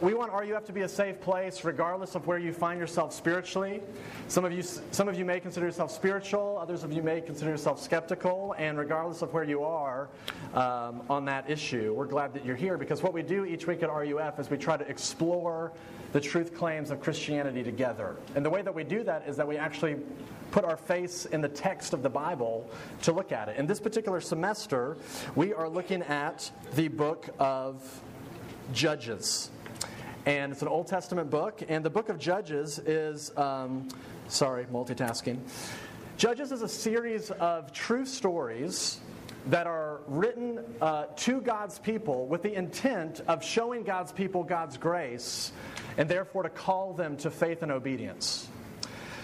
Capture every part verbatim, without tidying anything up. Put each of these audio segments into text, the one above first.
we want R U F to be a safe place regardless of where you find yourself spiritually. Some of you some of you may consider yourself spiritual, others of you may consider yourself skeptical, and regardless of where you are um, on that issue, we're glad that you're here, because what we do each week at R U F is we try to explore the truth claims of Christianity together. And the way that we do that is that we actually put our face in the text of the Bible to look at it. In this particular semester, we are looking at the book of Judges. And it's an Old Testament book, and the book of Judges is, um, sorry, multitasking. Judges is a series of true stories that are written uh, to God's people with the intent of showing God's people God's grace, and therefore to call them to faith and obedience.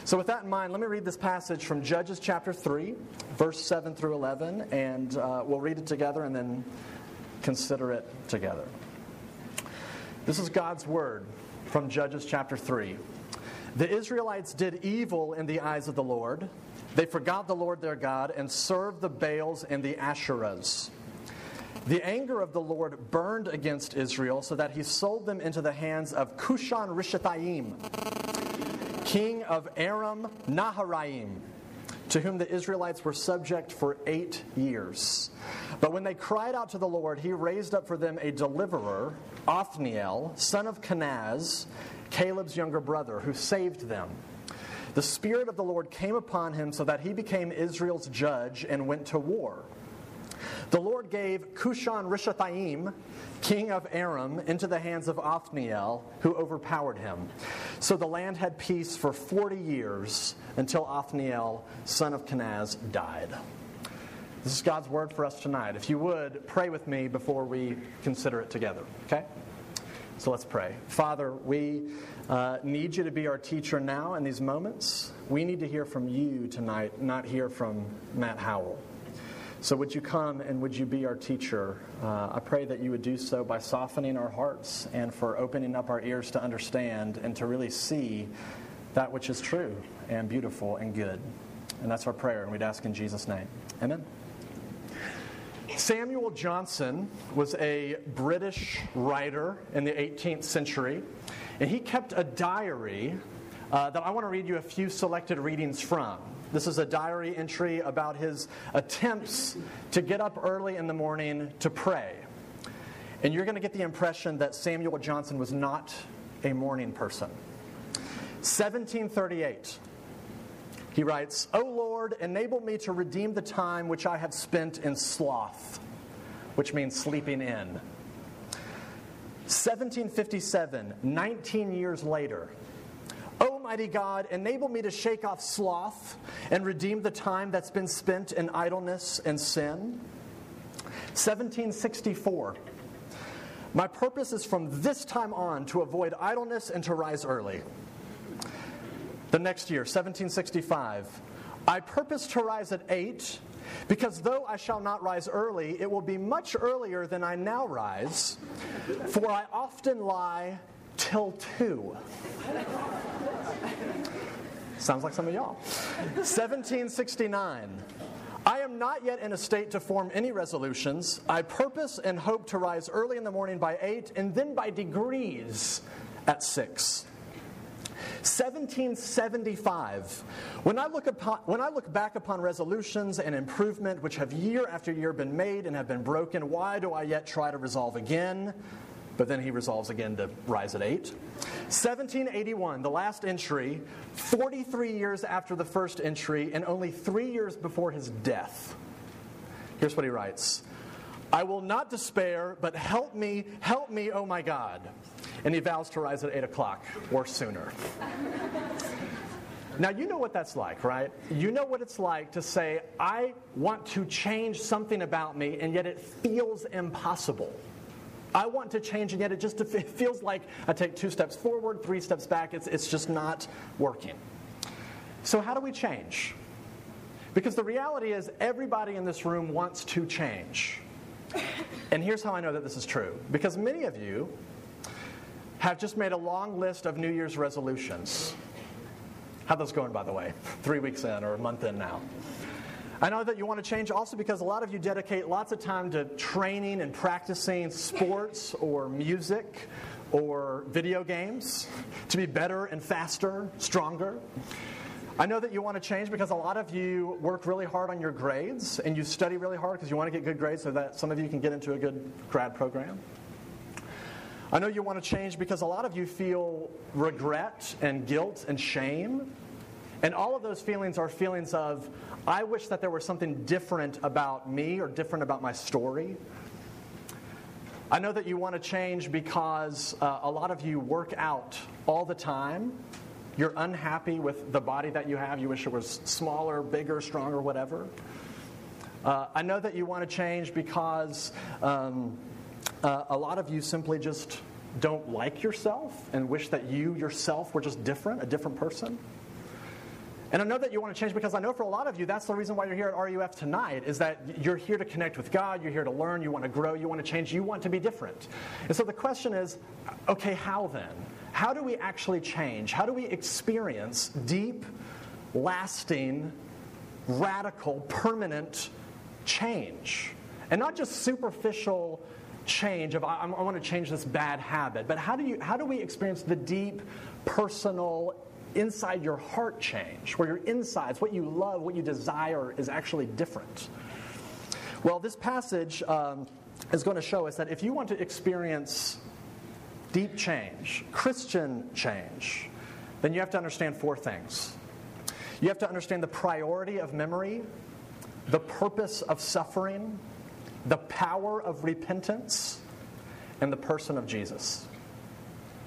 So with that in mind, let me read this passage from Judges chapter three, verse seven through eleven, and uh, we'll read it together and then consider it together. This is God's word from Judges chapter three. The Israelites did evil in the eyes of the Lord. They forgot the Lord their God and served the Baals and the Asherahs. The anger of the Lord burned against Israel so that he sold them into the hands of Cushan-Rishathaim, king of Aram Naharaim, to whom the Israelites were subject for eight years. But when they cried out to the Lord, he raised up for them a deliverer, Othniel, son of Kenaz, Caleb's younger brother, who saved them. The Spirit of the Lord came upon him so that he became Israel's judge and went to war. The Lord gave Cushan-Rishathaim, king of Aram, into the hands of Othniel, who overpowered him. So the land had peace for forty years until Othniel, son of Kenaz, died. This is God's word for us tonight. If you would, pray with me before we consider it together, okay? So let's pray. Father, we uh, need you to be our teacher now in these moments. We need to hear from you tonight, not hear from Matt Howell. So would you come and would you be our teacher? Uh, I pray that you would do so by softening our hearts and for opening up our ears to understand and to really see that which is true and beautiful and good. And that's our prayer, and we'd ask in Jesus' name. Amen. Samuel Johnson was a British writer in the eighteenth century, and he kept a diary uh, that I want to read you a few selected readings from. This is a diary entry about his attempts to get up early in the morning to pray. And you're going to get the impression that Samuel Johnson was not a morning person. seventeen thirty-eight, he writes, "O Lord, enable me to redeem the time which I have spent in sloth," which means sleeping in. seventeen fifty-seven, nineteen years later, "Almighty God, enable me to shake off sloth and redeem the time that's been spent in idleness and sin." seventeen sixty-four. "My purpose is from this time on to avoid idleness and to rise early." The next year, seventeen sixty-five. "I purpose to rise at eight, because though I shall not rise early, it will be much earlier than I now rise, for I often lie till two." Sounds like some of y'all. seventeen sixty-nine. "I am not yet in a state to form any resolutions. I purpose and hope to rise early in the morning by eight, and then by degrees at six. seventeen seventy-five. "When I look upon, when I look back upon resolutions and improvement which have year after year been made and have been broken, why do I yet try to resolve again?" But then he resolves again to rise at eight. seventeen eighty-one, the last entry, forty-three years after the first entry and only three years before his death. Here's what he writes. "I will not despair, but help me, help me, oh my God." And he vows to rise at eight o'clock or sooner. Now, you know what that's like, right? You know what it's like to say, I want to change something about me, and yet it feels impossible. I want to change, and yet it just it feels like I take two steps forward, three steps back. It's, it's just not working. So how do we change? Because the reality is everybody in this room wants to change. And here's how I know that this is true. Because many of you have just made a long list of New Year's resolutions. How's those going, by the way? Three weeks in or a month in now. I know that you want to change also because a lot of you dedicate lots of time to training and practicing sports or music or video games, to be better and faster, stronger. I know that you want to change because a lot of you work really hard on your grades and you study really hard because you want to get good grades so that some of you can get into a good grad program. I know you want to change because a lot of you feel regret and guilt and shame. And all of those feelings are feelings of, I wish that there was something different about me or different about my story. I know that you want to change because uh, a lot of you work out all the time. You're unhappy with the body that you have. You wish it was smaller, bigger, stronger, whatever. Uh, I know that you want to change because um, uh, a lot of you simply just don't like yourself and wish that you yourself were just different, a different person. And I know that you want to change because I know for a lot of you, that's the reason why you're here at R U F tonight, is that you're here to connect with God, you're here to learn, you want to grow, you want to change, you want to be different. And so the question is, okay, how then? How do we actually change? How do we experience deep, lasting, radical, permanent change? And not just superficial change of, I, I want to change this bad habit, but how do you, how do we experience the deep, personal, inside your heart change, where your insides, what you love, what you desire is actually different? Well, this passage um, is going to show us that if you want to experience deep change, Christian change, then you have to understand four things. You have to understand the priority of memory, the purpose of suffering, the power of repentance, and the person of Jesus.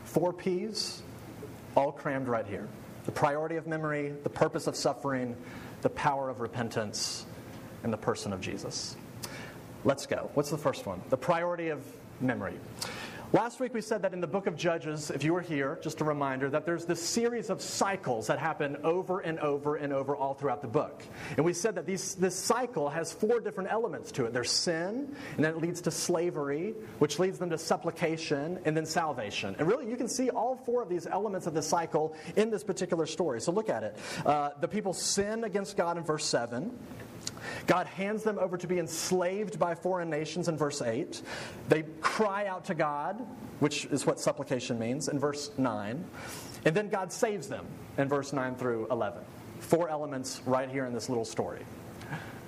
Four P's, all crammed right here. The priority of memory, the purpose of suffering, the power of repentance, and the person of Jesus. Let's go. What's the first one? The priority of memory. Last week we said that in the book of Judges, if you were here, just a reminder, that there's this series of cycles that happen over and over and over all throughout the book. And we said that these, this cycle has four different elements to it. There's sin, and then it leads to slavery, which leads them to supplication, and then salvation. And really, you can see all four of these elements of the cycle in this particular story. So look at it. Uh, the people sin against God in verse seven. God hands them over to be enslaved by foreign nations in verse eight. They cry out to God, which is what supplication means, in verse nine. And then God saves them in verse nine through eleven. Four elements right here in this little story.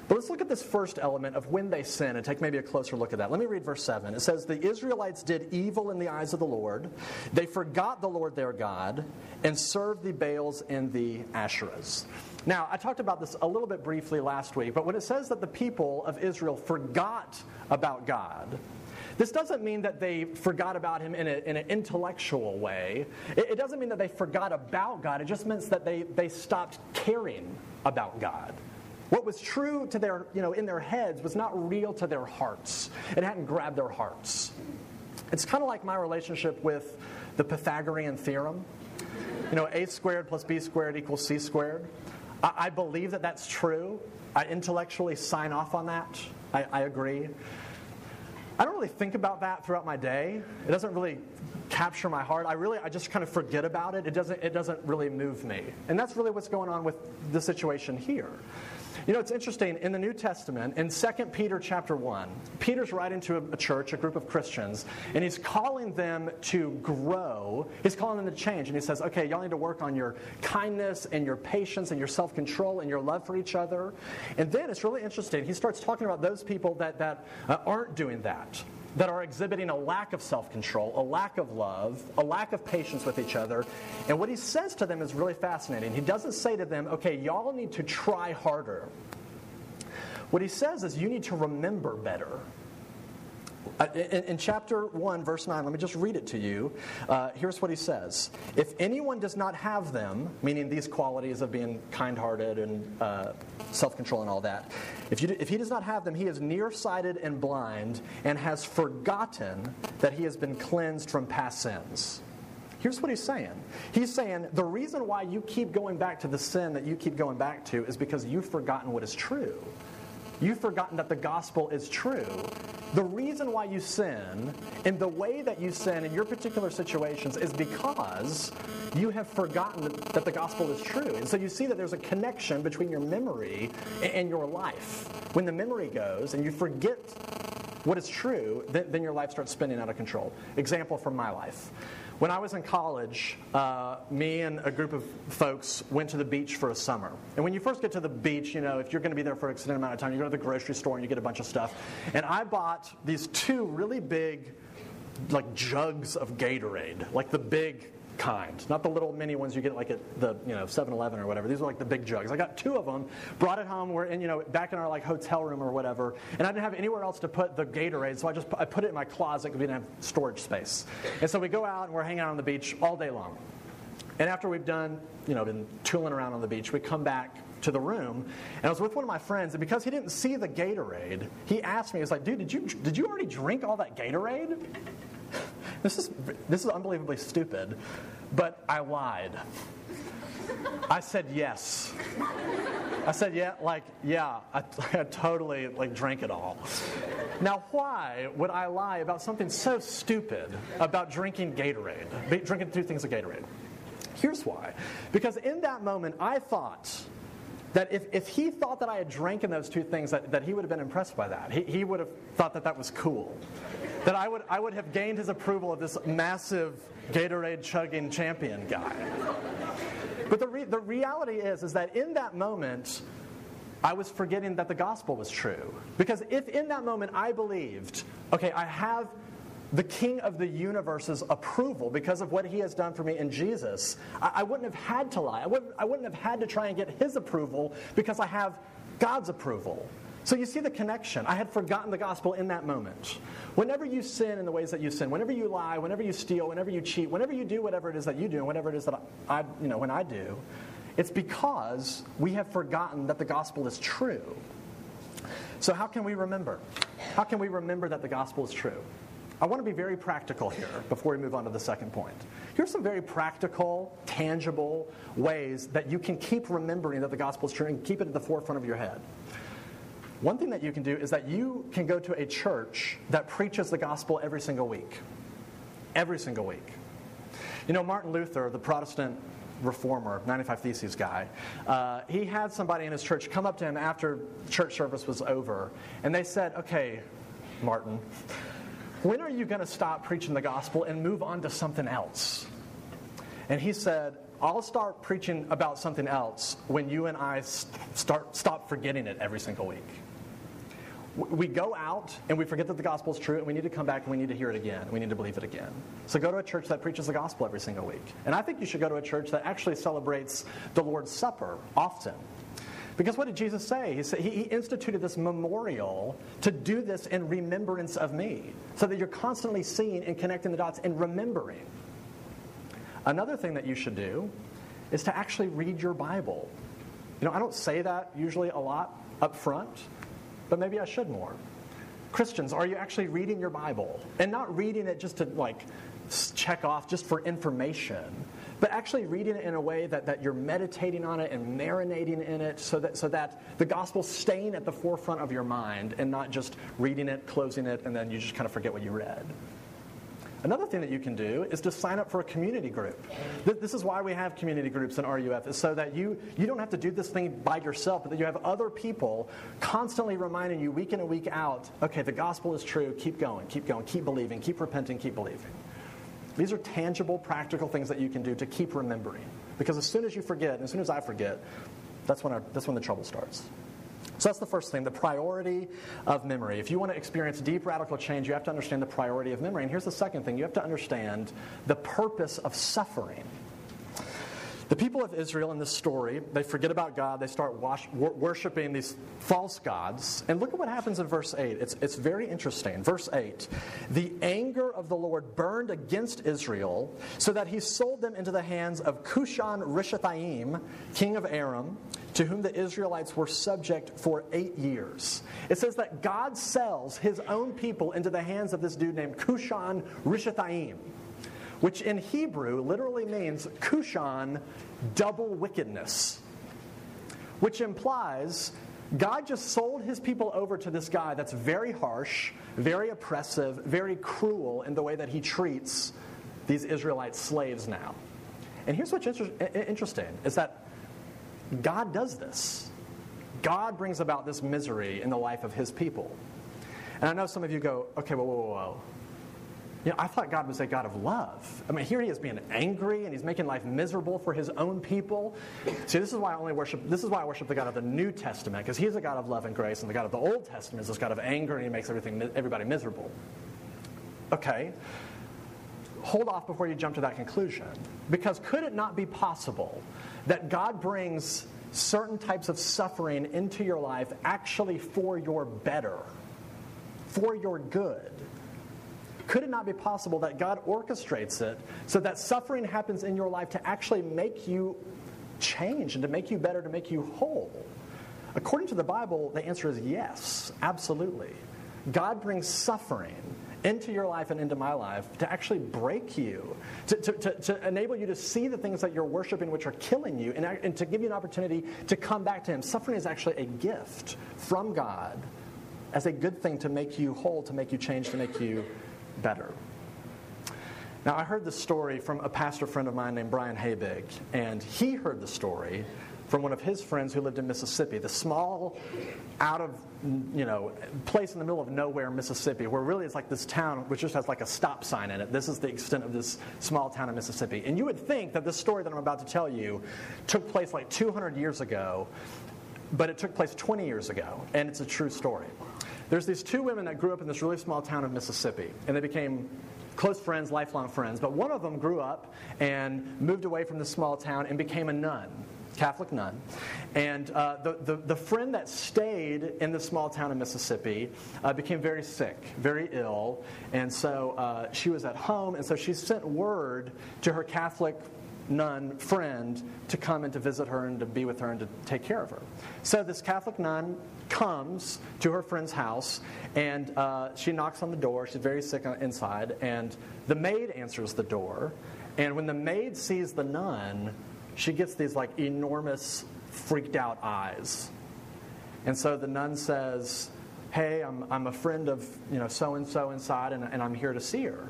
But let's look at this first element of when they sin and take maybe a closer look at that. Let me read verse seven. It says, "The Israelites did evil in the eyes of the Lord. They forgot the Lord their God and served the Baals and the Asherahs." Now, I talked about this a little bit briefly last week, but when it says that the people of Israel forgot about God, this doesn't mean that they forgot about him in, a, in an intellectual way. It, it doesn't mean that they forgot about God. It just means that they, they stopped caring about God. What was true to their, you know, in their heads was not real to their hearts. It hadn't grabbed their hearts. It's kind of like my relationship with the Pythagorean theorem. You know, A squared plus B squared equals C squared. I, I believe that that's true. I intellectually sign off on that. I, I agree. I don't really think about that throughout my day. It doesn't really capture my heart. I really, I just kind of forget about it. It doesn't, it doesn't really move me. And that's really what's going on with the situation here. You know, it's interesting, in the New Testament, in Second Peter chapter one, Peter's writing to a church, a group of Christians, and he's calling them to grow. He's calling them to change, and he says, okay, y'all need to work on your kindness and your patience and your self-control and your love for each other. And then it's really interesting. He starts talking about those people that, that uh, aren't doing that, that are exhibiting a lack of self-control, a lack of love, a lack of patience with each other. And what he says to them is really fascinating. He doesn't say to them, okay, y'all need to try harder. What he says is you need to remember better. In, in chapter one, verse nine, let me just read it to you. Uh, here's what he says. If anyone does not have them, meaning these qualities of being kind-hearted and uh, self-control and all that, if, you, if he does not have them, he is nearsighted and blind and has forgotten that he has been cleansed from past sins. Here's what he's saying. He's saying the reason why you keep going back to the sin that you keep going back to is because you've forgotten what is true. You've forgotten that the gospel is true. The reason why you sin and the way that you sin in your particular situations is because you have forgotten that the gospel is true. And so you see that there's a connection between your memory and your life. When the memory goes and you forget what is true, then, then your life starts spinning out of control. Example from my life. When I was in college, uh, me and a group of folks went to the beach for a summer. And when you first get to the beach, you know, if you're going to be there for an extended amount of time, you go to the grocery store and you get a bunch of stuff. And I bought these two really big, like, jugs of Gatorade, like the big kind, not the little mini ones you get like at the, you know, seven eleven or whatever. These are like the big jugs. I got two of them, brought it home, we're in, you know, back in our like hotel room or whatever, and I didn't have anywhere else to put the Gatorade, so I just I put it in my closet because we didn't have storage space. And so we go out and we're hanging out on the beach all day long. And after we've done, you know, been tooling around on the beach, we come back to the room, and I was with one of my friends, and because he didn't see the Gatorade, he asked me, he was like, dude, did you did you already drink all that Gatorade? This is this is unbelievably stupid, but I lied. I said yes. I said yeah, like yeah, I, I totally like drank it all. Now why would I lie about something so stupid about drinking Gatorade, drinking two things of Gatorade? Here's why, because in that moment I thought that if, if he thought that I had drank in those two things, that, that he would have been impressed by that. He, he would have thought that that was cool. That I would, I would have gained his approval of this massive Gatorade-chugging champion guy. But the, re, the reality is, is that in that moment, I was forgetting that the gospel was true. Because if in that moment I believed, okay, I have the King of the universe's approval because of what he has done for me in Jesus, I, I wouldn't have had to lie. I wouldn't, I wouldn't have had to try and get his approval because I have God's approval. So you see the connection. I had forgotten the gospel in that moment. Whenever you sin in the ways that you sin, whenever you lie, whenever you steal, whenever you cheat, whenever you do whatever it is that you do, and whatever it is that I, you know, when I do, it's because we have forgotten that the gospel is true. So how can we remember? How can we remember that the gospel is true? I want to be very practical here before we move on to the second point. Here's some very practical, tangible ways that you can keep remembering that the gospel is true and keep it at the forefront of your head. One thing that you can do is that you can go to a church that preaches the gospel every single week. Every single week. You know, Martin Luther, the Protestant reformer, ninety-five Theses guy, uh, he had somebody in his church come up to him after church service was over, and they said, okay, Martin, when are you going to stop preaching the gospel and move on to something else? And he said, I'll start preaching about something else when you and I start stop forgetting it every single week. We go out and we forget that the gospel is true, and we need to come back and we need to hear it again. We need to believe it again. So go to a church that preaches the gospel every single week. And I think you should go to a church that actually celebrates the Lord's Supper often. Because what did Jesus say? He said, he instituted this memorial to do this in remembrance of me, so that you're constantly seeing and connecting the dots and remembering. Another thing that you should do is to actually read your Bible. You know, I don't say that usually a lot up front, but maybe I should more. Christians, are you actually reading your Bible? And not reading it just to, like, check off just for information, but actually reading it in a way that, that you're meditating on it and marinating in it so that so that the gospel's staying at the forefront of your mind and not just reading it, closing it, and then you just kind of forget what you read. Another thing that you can do is to sign up for a community group. This is why we have community groups in R U F, is so that you, you don't have to do this thing by yourself, but that you have other people constantly reminding you week in and week out, okay, the gospel is true, keep going, keep going, keep believing, keep repenting, keep believing. These are tangible, practical things that you can do to keep remembering. Because as soon as you forget, and as soon as I forget, that's when, our, that's when the trouble starts. So that's the first thing, the priority of memory. If you want to experience deep, radical change, you have to understand the priority of memory. And here's the second thing. You have to understand the purpose of suffering. The people of Israel in this story, they forget about God. They start wash, wor- worshiping these false gods. And look at what happens in verse eight. It's, it's very interesting. Verse eight, the anger of the Lord burned against Israel so that he sold them into the hands of Cushan-Rishathaim, king of Aram, to whom the Israelites were subject for eight years. It says that God sells his own people into the hands of this dude named Cushan-Rishathaim, which in Hebrew literally means Cushan, double wickedness, which implies God just sold his people over to this guy that's very harsh, very oppressive, very cruel in the way that he treats these Israelite slaves now. And here's what's inter- interesting, is that God does this. God brings about this misery in the life of his people. And I know some of you go, okay, whoa, whoa, whoa. You know, I thought God was a God of love. I mean, here he is being angry, and he's making life miserable for his own people. See, this is why I only worship, this is why I worship the God of the New Testament, because he's a God of love and grace, and the God of the Old Testament is this God of anger, and he makes everything, everybody miserable. Okay. Hold off before you jump to that conclusion, because could it not be possible that God brings certain types of suffering into your life actually for your better, for your good? Could it not be possible that God orchestrates it so that suffering happens in your life to actually make you change and to make you better, to make you whole? According to the Bible, the answer is yes, absolutely. God brings suffering into your life and into my life to actually break you, to, to, to, to enable you to see the things that you're worshiping which are killing you, and, and to give you an opportunity to come back to him. Suffering is actually a gift from God as a good thing to make you whole, to make you change, to make you better. Now, I heard this story from a pastor friend of mine named Brian Habig, and he heard the story from one of his friends who lived in Mississippi, the small, out of, you know, place in the middle of nowhere, Mississippi, where really it's like this town which just has like a stop sign in it. This is the extent of this small town in Mississippi. And you would think that this story that I'm about to tell you took place like two hundred years ago, but it took place twenty years ago, and it's a true story. There's these two women that grew up in this really small town of Mississippi, and they became close friends, lifelong friends. But one of them grew up and moved away from the small town and became a nun, Catholic nun. And uh, the, the, the friend that stayed in the small town of Mississippi uh, became very sick, very ill. And so uh, she was at home, and so she sent word to her Catholic nun friend to come and to visit her and to be with her and to take care of her. So this Catholic nun comes to her friend's house, and uh, she knocks on the door. She's very sick inside, and the maid answers the door. And when the maid sees the nun, she gets these like enormous freaked out eyes. And so the nun says, hey, I'm, I'm a friend of, you know, so-and-so inside, and, and I'm here to see her.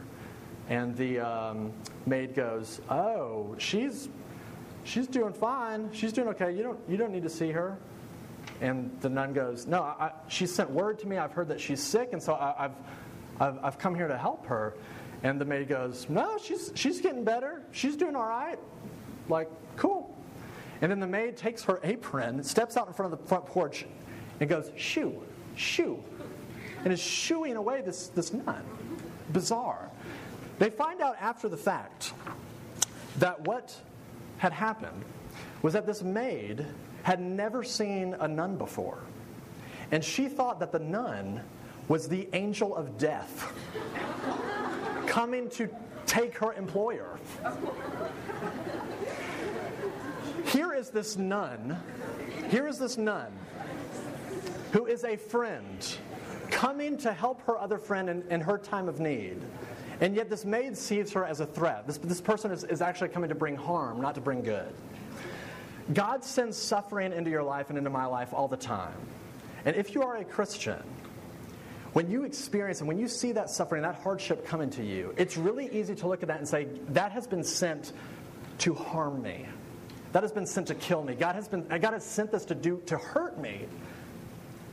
And the um, maid goes, oh, she's she's doing fine. She's doing okay. You don't you don't need to see her. And the nun goes, no, I, I, she sent word to me. I've heard that she's sick, and so I, I've, I've I've come here to help her. And the maid goes, no, she's she's getting better. She's doing all right. Like, cool. And then the maid takes her apron, steps out in front of the front porch, and goes, shoo, shoo, and is shooing away this this nun. Bizarre. They find out after the fact that what had happened was that this maid had never seen a nun before. And she thought that the nun was the angel of death coming to take her employer. Here is this nun, here is this nun who is a friend coming to help her other friend in, in her time of need. And yet this maid sees her as a threat. This, this person is, is actually coming to bring harm, not to bring good. God sends suffering into your life and into my life all the time. And if you are a Christian, when you experience and when you see that suffering, that hardship coming to you, it's really easy to look at that and say, that has been sent to harm me. That has been sent to kill me. God has been, God has sent this to do to hurt me,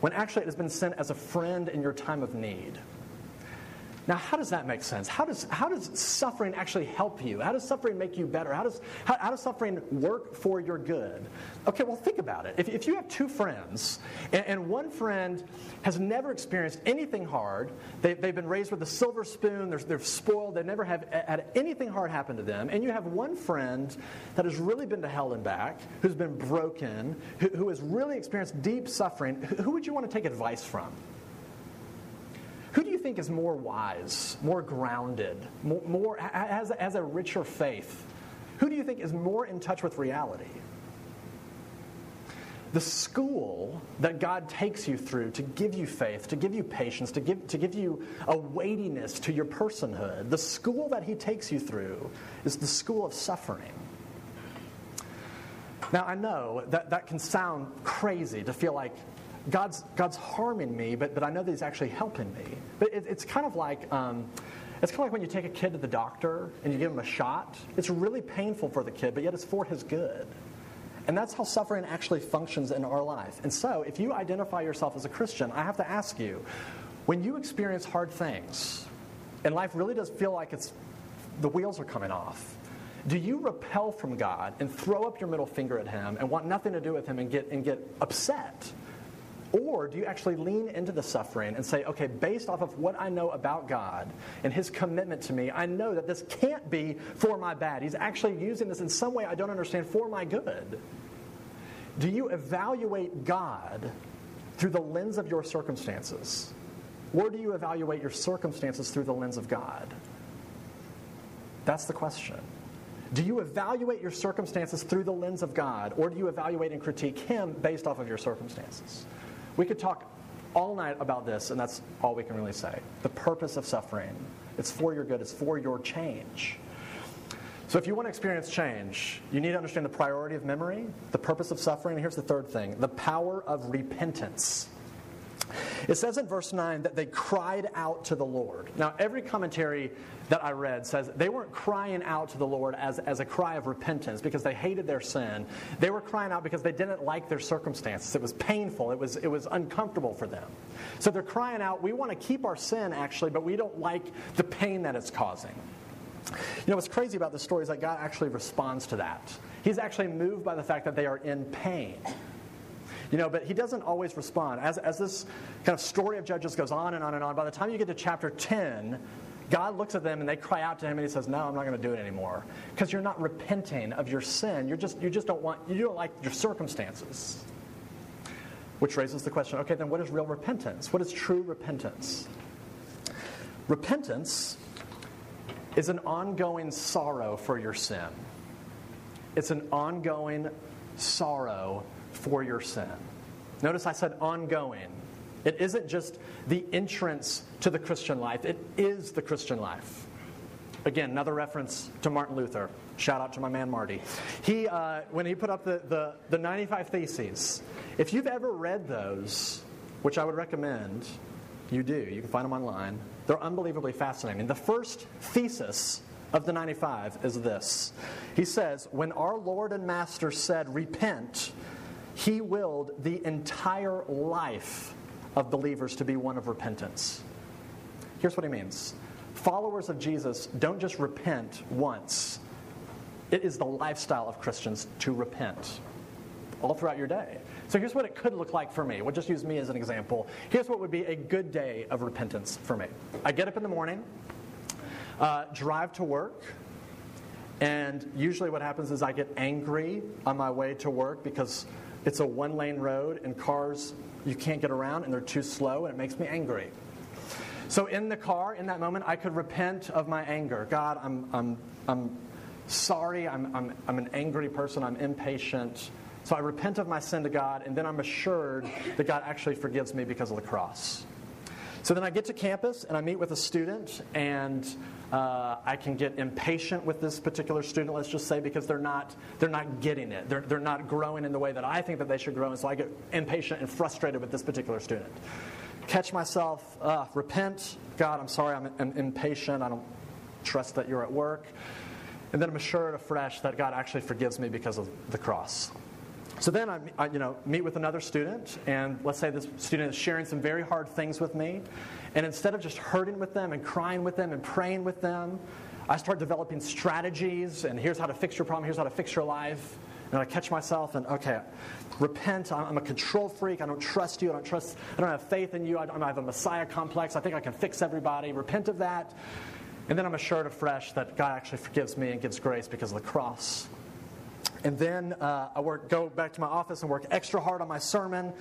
when actually it has been sent as a friend in your time of need. Now, how does that make sense? How does how does suffering actually help you? How does suffering make you better? How does how, how does suffering work for your good? Okay, well, think about it. If, if you have two friends, and, and one friend has never experienced anything hard, they, they've been raised with a silver spoon, they're, they're spoiled, they never have had anything hard happen to them, and you have one friend that has really been to hell and back, who's been broken, who, who has really experienced deep suffering, who, who would you want to take advice from? Who do you think is more wise, more grounded, more, more has, has a richer faith? Who do you think is more in touch with reality? The school that God takes you through to give you faith, to give you patience, to give, to give you a weightiness to your personhood, the school that he takes you through is the school of suffering. Now, I know that that can sound crazy to feel like, God's God's harming me, but but I know that he's actually helping me. But it, it's kind of like um, it's kind of like when you take a kid to the doctor and you give him a shot. It's really painful for the kid, but yet it's for his good. And that's how suffering actually functions in our life. And so, if you identify yourself as a Christian, I have to ask you, When you experience hard things, and life really does feel like it's the wheels are coming off, do you repel from God and throw up your middle finger at him and want nothing to do with him and get and get upset? Or do you actually lean into the suffering and say, okay, based off of what I know about God and his commitment to me, I know that this can't be for my bad. He's actually using this in some way I don't understand for my good. Do you evaluate God through the lens of your circumstances? Or do you evaluate your circumstances through the lens of God? That's the question. Do you evaluate your circumstances through the lens of God, or do you evaluate and critique him based off of your circumstances? We could talk all night about this, and that's all we can really say. The purpose of suffering. It's for your good. It's for your change. So if you want to experience change, you need to understand the priority of memory, the purpose of suffering, and here's the third thing, the power of repentance. It says in verse nine that they cried out to the Lord. Now, every commentary that I read says they weren't crying out to the Lord as, as a cry of repentance because they hated their sin. They were crying out because they didn't like their circumstances. It was painful. It was, it was uncomfortable for them. So they're crying out, we want to keep our sin, actually, but we don't like the pain that it's causing. You know, what's crazy about this story is that God actually responds to that. He's actually moved by the fact that they are in pain. You know, but he doesn't always respond. As, as this kind of story of Judges goes on and on and on, by the time you get to chapter ten, God looks at them and they cry out to him and he says, no, I'm not going to do it anymore. Because you're not repenting of your sin. You're just, you just don't want, you don't like your circumstances. Which raises the question, okay, then what is real repentance? What is true repentance? Repentance is an ongoing sorrow for your sin. It's an ongoing sorrow for your sin. Notice I said ongoing. It isn't just the entrance to the Christian life. It is the Christian life. Again, another reference to Martin Luther. Shout out to my man Marty. He, uh, when he put up the, the, the ninety-five Theses, if you've ever read those, which I would recommend you do, you can find them online, they're unbelievably fascinating. The first thesis of the ninety-five is this. He says, when our Lord and Master said, repent, he willed the entire life of believers to be one of repentance. Here's what he means. Followers of Jesus don't just repent once. It is the lifestyle of Christians to repent all throughout your day. So here's what it could look like for me. We'll just use me as an example. Here's what would be a good day of repentance for me. I get up in the morning, uh, drive to work, and usually what happens is I get angry on my way to work because it's a one-lane road, and cars, you can't get around, and they're too slow, and it makes me angry. So in the car, in that moment, I could repent of my anger. God, I'm I'm I'm sorry. I'm I'm I'm an angry person. I'm impatient. So I repent of my sin to God, and then I'm assured that God actually forgives me because of the cross. So then I get to campus, and I meet with a student, and uh, I can get impatient with this particular student, let's just say, because they're not they're not getting it. They're, they're not growing in the way that I think that they should grow, and so I get impatient and frustrated with this particular student. Catch myself, uh, repent. God, I'm sorry, I'm, I'm impatient. I don't trust that you're at work. And then I'm assured afresh that God actually forgives me because of the cross. So then I, I you know, meet with another student, and let's say this student is sharing some very hard things with me. And instead of just hurting with them and crying with them and praying with them, I start developing strategies, and here's how to fix your problem, here's how to fix your life. And I catch myself and, okay, repent, I'm, I'm a control freak, I don't trust you, I don't trust, I don't have faith in you, I, I have a Messiah complex, I think I can fix everybody, repent of that. And then I'm assured afresh that God actually forgives me and gives grace because of the cross. And then uh, I work, go back to my office and work extra hard on my sermon,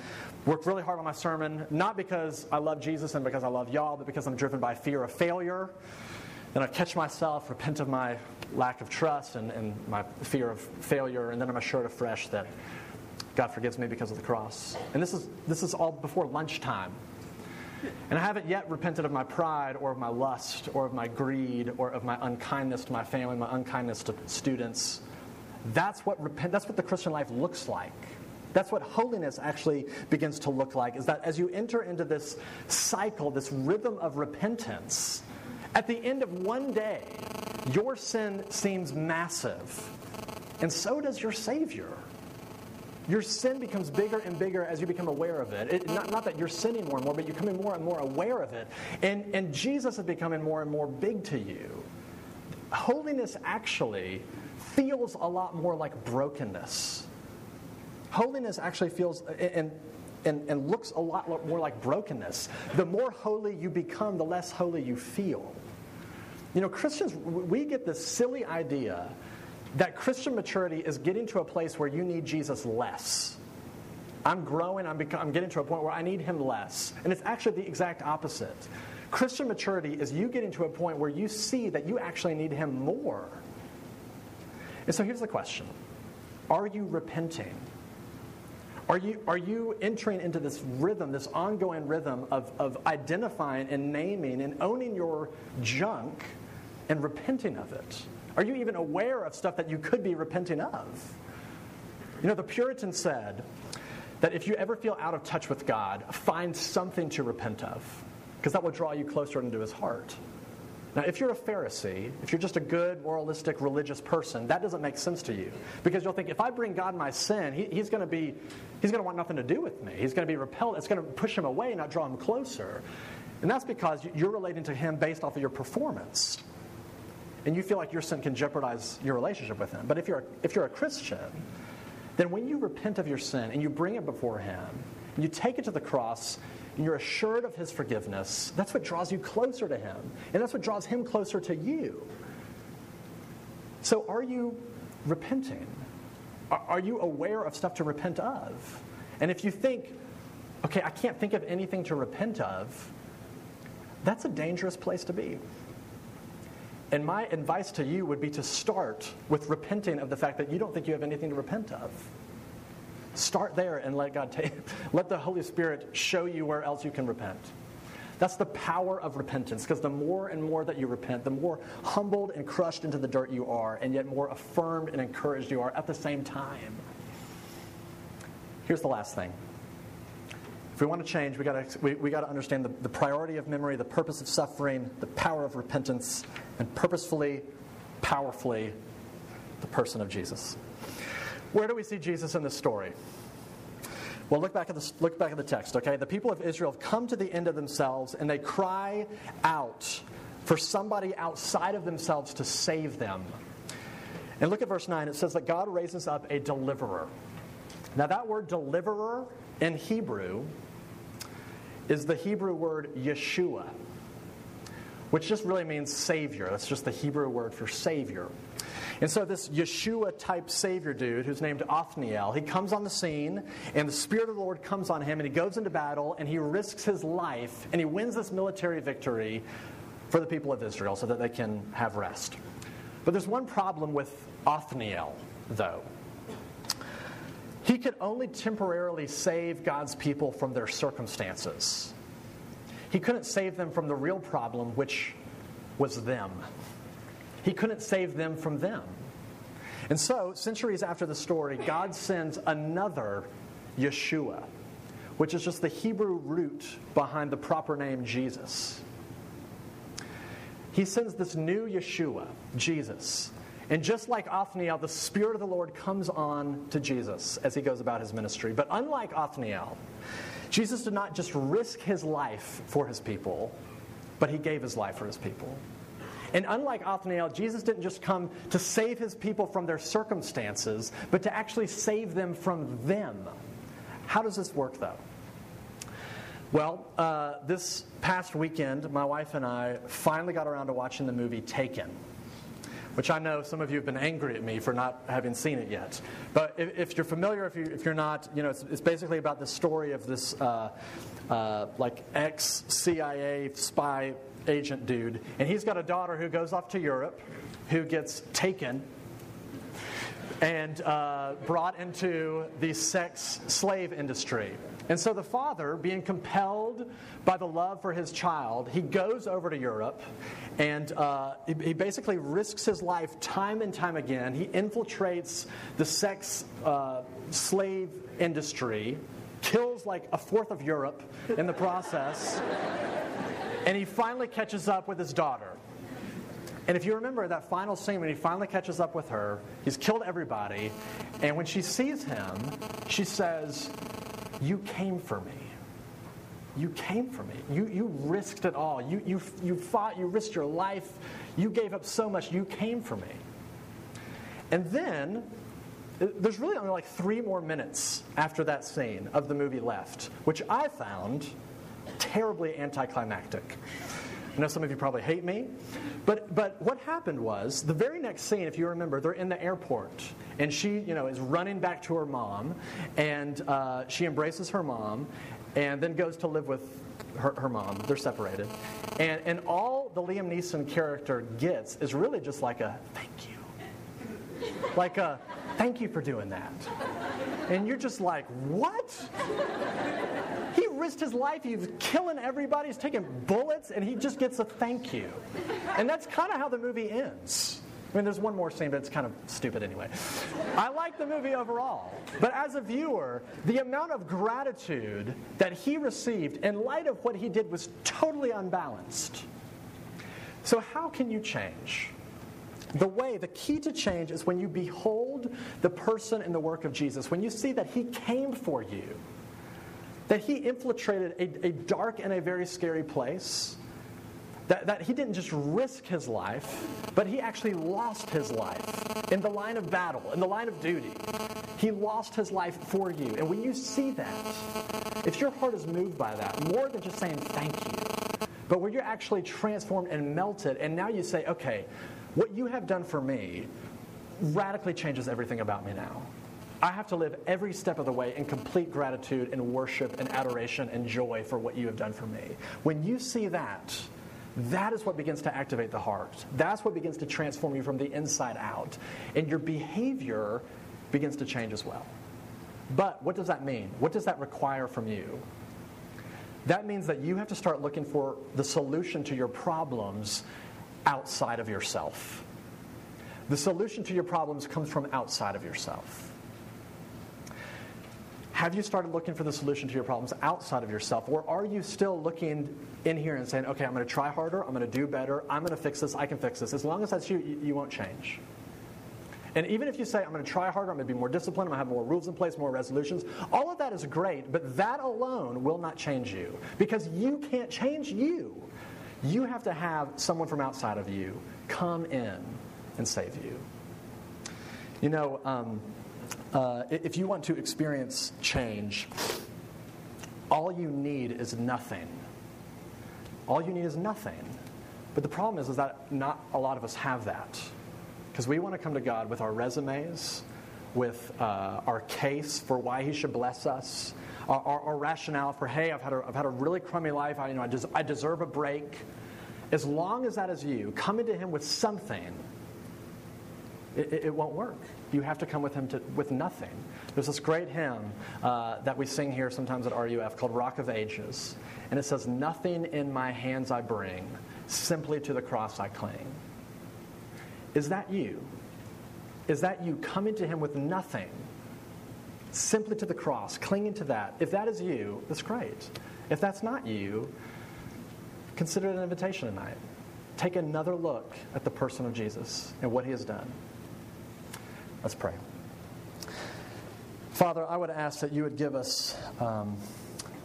work really hard on my sermon, not because I love Jesus and because I love y'all, but because I'm driven by fear of failure. Then I catch myself, repent of my lack of trust and, and my fear of failure, and then I'm assured afresh that God forgives me because of the cross. And this is this is all before lunchtime. And I haven't yet repented of my pride or of my lust or of my greed or of my unkindness to my family, my unkindness to students. That's what repent, that's what the Christian life looks like. That's what holiness actually begins to look like, is that as you enter into this cycle, this rhythm of repentance, at the end of one day, your sin seems massive, and so does your Savior. your sin becomes bigger and bigger as you become aware of it. it not, not that you're sinning more and more, but you're becoming more and more aware of it. And, and Jesus is becoming more and more big to you. Holiness actually feels a lot more like brokenness. Holiness actually feels and, and, and looks a lot more like brokenness. The more holy you become, the less holy you feel. You know, Christians, we get this silly idea that Christian maturity is getting to a place where you need Jesus less. I'm growing, I'm, become, I'm getting to a point where I need him less. And it's actually the exact opposite. Christian maturity is you getting to a point where you see that you actually need him more. And so here's the question. Are you repenting? Are you, are you entering into this rhythm, this ongoing rhythm of, of identifying and naming and owning your junk and repenting of it? Are you even aware of stuff that you could be repenting of? You know, the Puritan said that if you ever feel out of touch with God, find something to repent of, because that will draw you closer into his heart. Now, if you're a Pharisee, if you're just a good, moralistic, religious person, that doesn't make sense to you, because you'll think, if I bring God my sin, he, he's going to be, he's going to want nothing to do with me. He's going to be repelled. It's going to push him away, not draw him closer. And that's because you're relating to him based off of your performance, and you feel like your sin can jeopardize your relationship with him. But if you're if you're a Christian, then when you repent of your sin and you bring it before him, and you take it to the cross, and you're assured of his forgiveness, that's what draws you closer to him. And that's what draws him closer to you. So are you repenting? Are you aware of stuff to repent of? And if you think, okay, I can't think of anything to repent of, that's a dangerous place to be. And my advice to you would be to start with repenting of the fact that you don't think you have anything to repent of. Start there and let God take, let the Holy Spirit show you where else you can repent. That's the power of repentance, because the more and more that you repent, the more humbled and crushed into the dirt you are, and yet more affirmed and encouraged you are at the same time. Here's the last thing. If we want to change, we got to we, we got to understand the, the priority of memory, the purpose of suffering, the power of repentance, and purposefully, powerfully, the person of Jesus. Where do we see Jesus in this story? Well, look back at the look back at the text. Okay, the people of Israel have come to the end of themselves, and they cry out for somebody outside of themselves to save them. And look at verse nine. It says that God raises up a deliverer. Now, that word deliverer in Hebrew is the Hebrew word Yeshua, which just really means Savior. That's just the Hebrew word for Savior. And so this Yeshua-type Savior dude, who's named Othniel, he comes on the scene, and the Spirit of the Lord comes on him, and he goes into battle, and he risks his life, and he wins this military victory for the people of Israel so that they can have rest. But there's one problem with Othniel, though. He could only temporarily save God's people from their circumstances. He couldn't save them from the real problem, which was them. He couldn't save them from them. And so, centuries after the story, God sends another Yeshua, which is just the Hebrew root behind the proper name Jesus. He sends this new Yeshua, Jesus. And just like Othniel, the Spirit of the Lord comes on to Jesus as he goes about his ministry. But unlike Othniel, Jesus did not just risk his life for his people, but he gave his life for his people. And unlike Othniel, Jesus didn't just come to save his people from their circumstances, but to actually save them from them. How does this work, though? Well, uh, this past weekend, my wife and I finally got around to watching the movie Taken, which I know some of you have been angry at me for not having seen it yet. But if, if you're familiar, if, you, if you're not, you know, it's, it's basically about the story of this uh, uh, like ex-C I A spy agent dude, and he's got a daughter who goes off to Europe, who gets taken and uh, brought into the sex slave industry. And so the father, being compelled by the love for his child, he goes over to Europe, and uh, he, he basically risks his life time and time again. He infiltrates the sex uh, slave industry, kills like a fourth of Europe in the process, and he finally catches up with his daughter. And if you remember that final scene when he finally catches up with her, he's killed everybody, and when she sees him, she says, "You came for me. You came for me. You you risked it all. You you you fought, you risked your life. You gave up so much. You came for me." And then there's really only like three more minutes after that scene of the movie left, which I found terribly anticlimactic. I know some of you probably hate me, but but what happened was, the very next scene, if you remember, they're in the airport, and she, you know, is running back to her mom, and uh, she embraces her mom, and then goes to live with her, her mom. They're separated, and and all the Liam Neeson character gets is really just like a thank you, like a thank you for doing that, and you're just like, what? He risked his life, he's killing everybody, he's taking bullets, and he just gets a thank you. And that's kind of how the movie ends. I mean, there's one more scene, but it's kind of stupid anyway. I like the movie overall, but as a viewer, the amount of gratitude that he received in light of what he did was totally unbalanced. So how can you change? The way, the key to change is when you behold the person and the work of Jesus, when you see that he came for you, that he infiltrated a, a dark and a very scary place, that, that he didn't just risk his life, but he actually lost his life in the line of battle, in the line of duty. He lost his life for you. And when you see that, if your heart is moved by that, more than just saying thank you, but where you're actually transformed and melted, and now you say, okay, what you have done for me radically changes everything about me now. I have to live every step of the way in complete gratitude and worship and adoration and joy for what you have done for me. When you see that, that is what begins to activate the heart. That's what begins to transform you from the inside out. And your behavior begins to change as well. But what does that mean? What does that require from you? That means that you have to start looking for the solution to your problems outside of yourself. The solution to your problems comes from outside of yourself. Have you started looking for the solution to your problems outside of yourself? Or are you still looking in here and saying, okay, I'm going to try harder, I'm going to do better, I'm going to fix this, I can fix this. As long as that's you, you, you won't change. And even if you say, I'm going to try harder, I'm going to be more disciplined, I'm going to have more rules in place, more resolutions, all of that is great, but that alone will not change you. Because you can't change you. You have to have someone from outside of you come in and save you. You know, um... Uh, if you want to experience change, all you need is nothing. All you need is nothing. But the problem is, is that not a lot of us have that. Because we want to come to God with our resumes, with uh, our case for why he should bless us, our, our, our rationale for, hey, I've had a, I've had a really crummy life, I, you know, I, des- I deserve a break. As long as that is you, coming to him with something, It, it won't work. You have to come with him to, with nothing. There's this great hymn uh, that we sing here sometimes at R U F called Rock of Ages. And it says, nothing in my hands I bring, simply to the cross I cling. Is that you? Is that you coming to him with nothing, simply to the cross, clinging to that? If that is you, that's great. If that's not you, consider it an invitation tonight. Take another look at the person of Jesus and what he has done. Let's pray. Father, I would ask that you would give us um,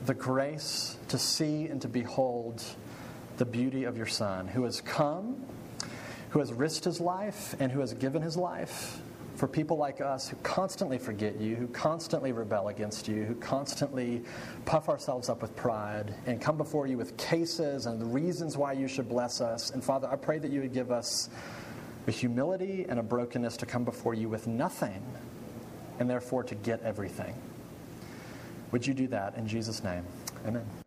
the grace to see and to behold the beauty of your Son, who has come, who has risked his life, and who has given his life for people like us who constantly forget you, who constantly rebel against you, who constantly puff ourselves up with pride and come before you with cases and the reasons why you should bless us. And Father, I pray that you would give us a humility and a brokenness to come before you with nothing, and therefore to get everything. Would you do that in Jesus' name? Amen.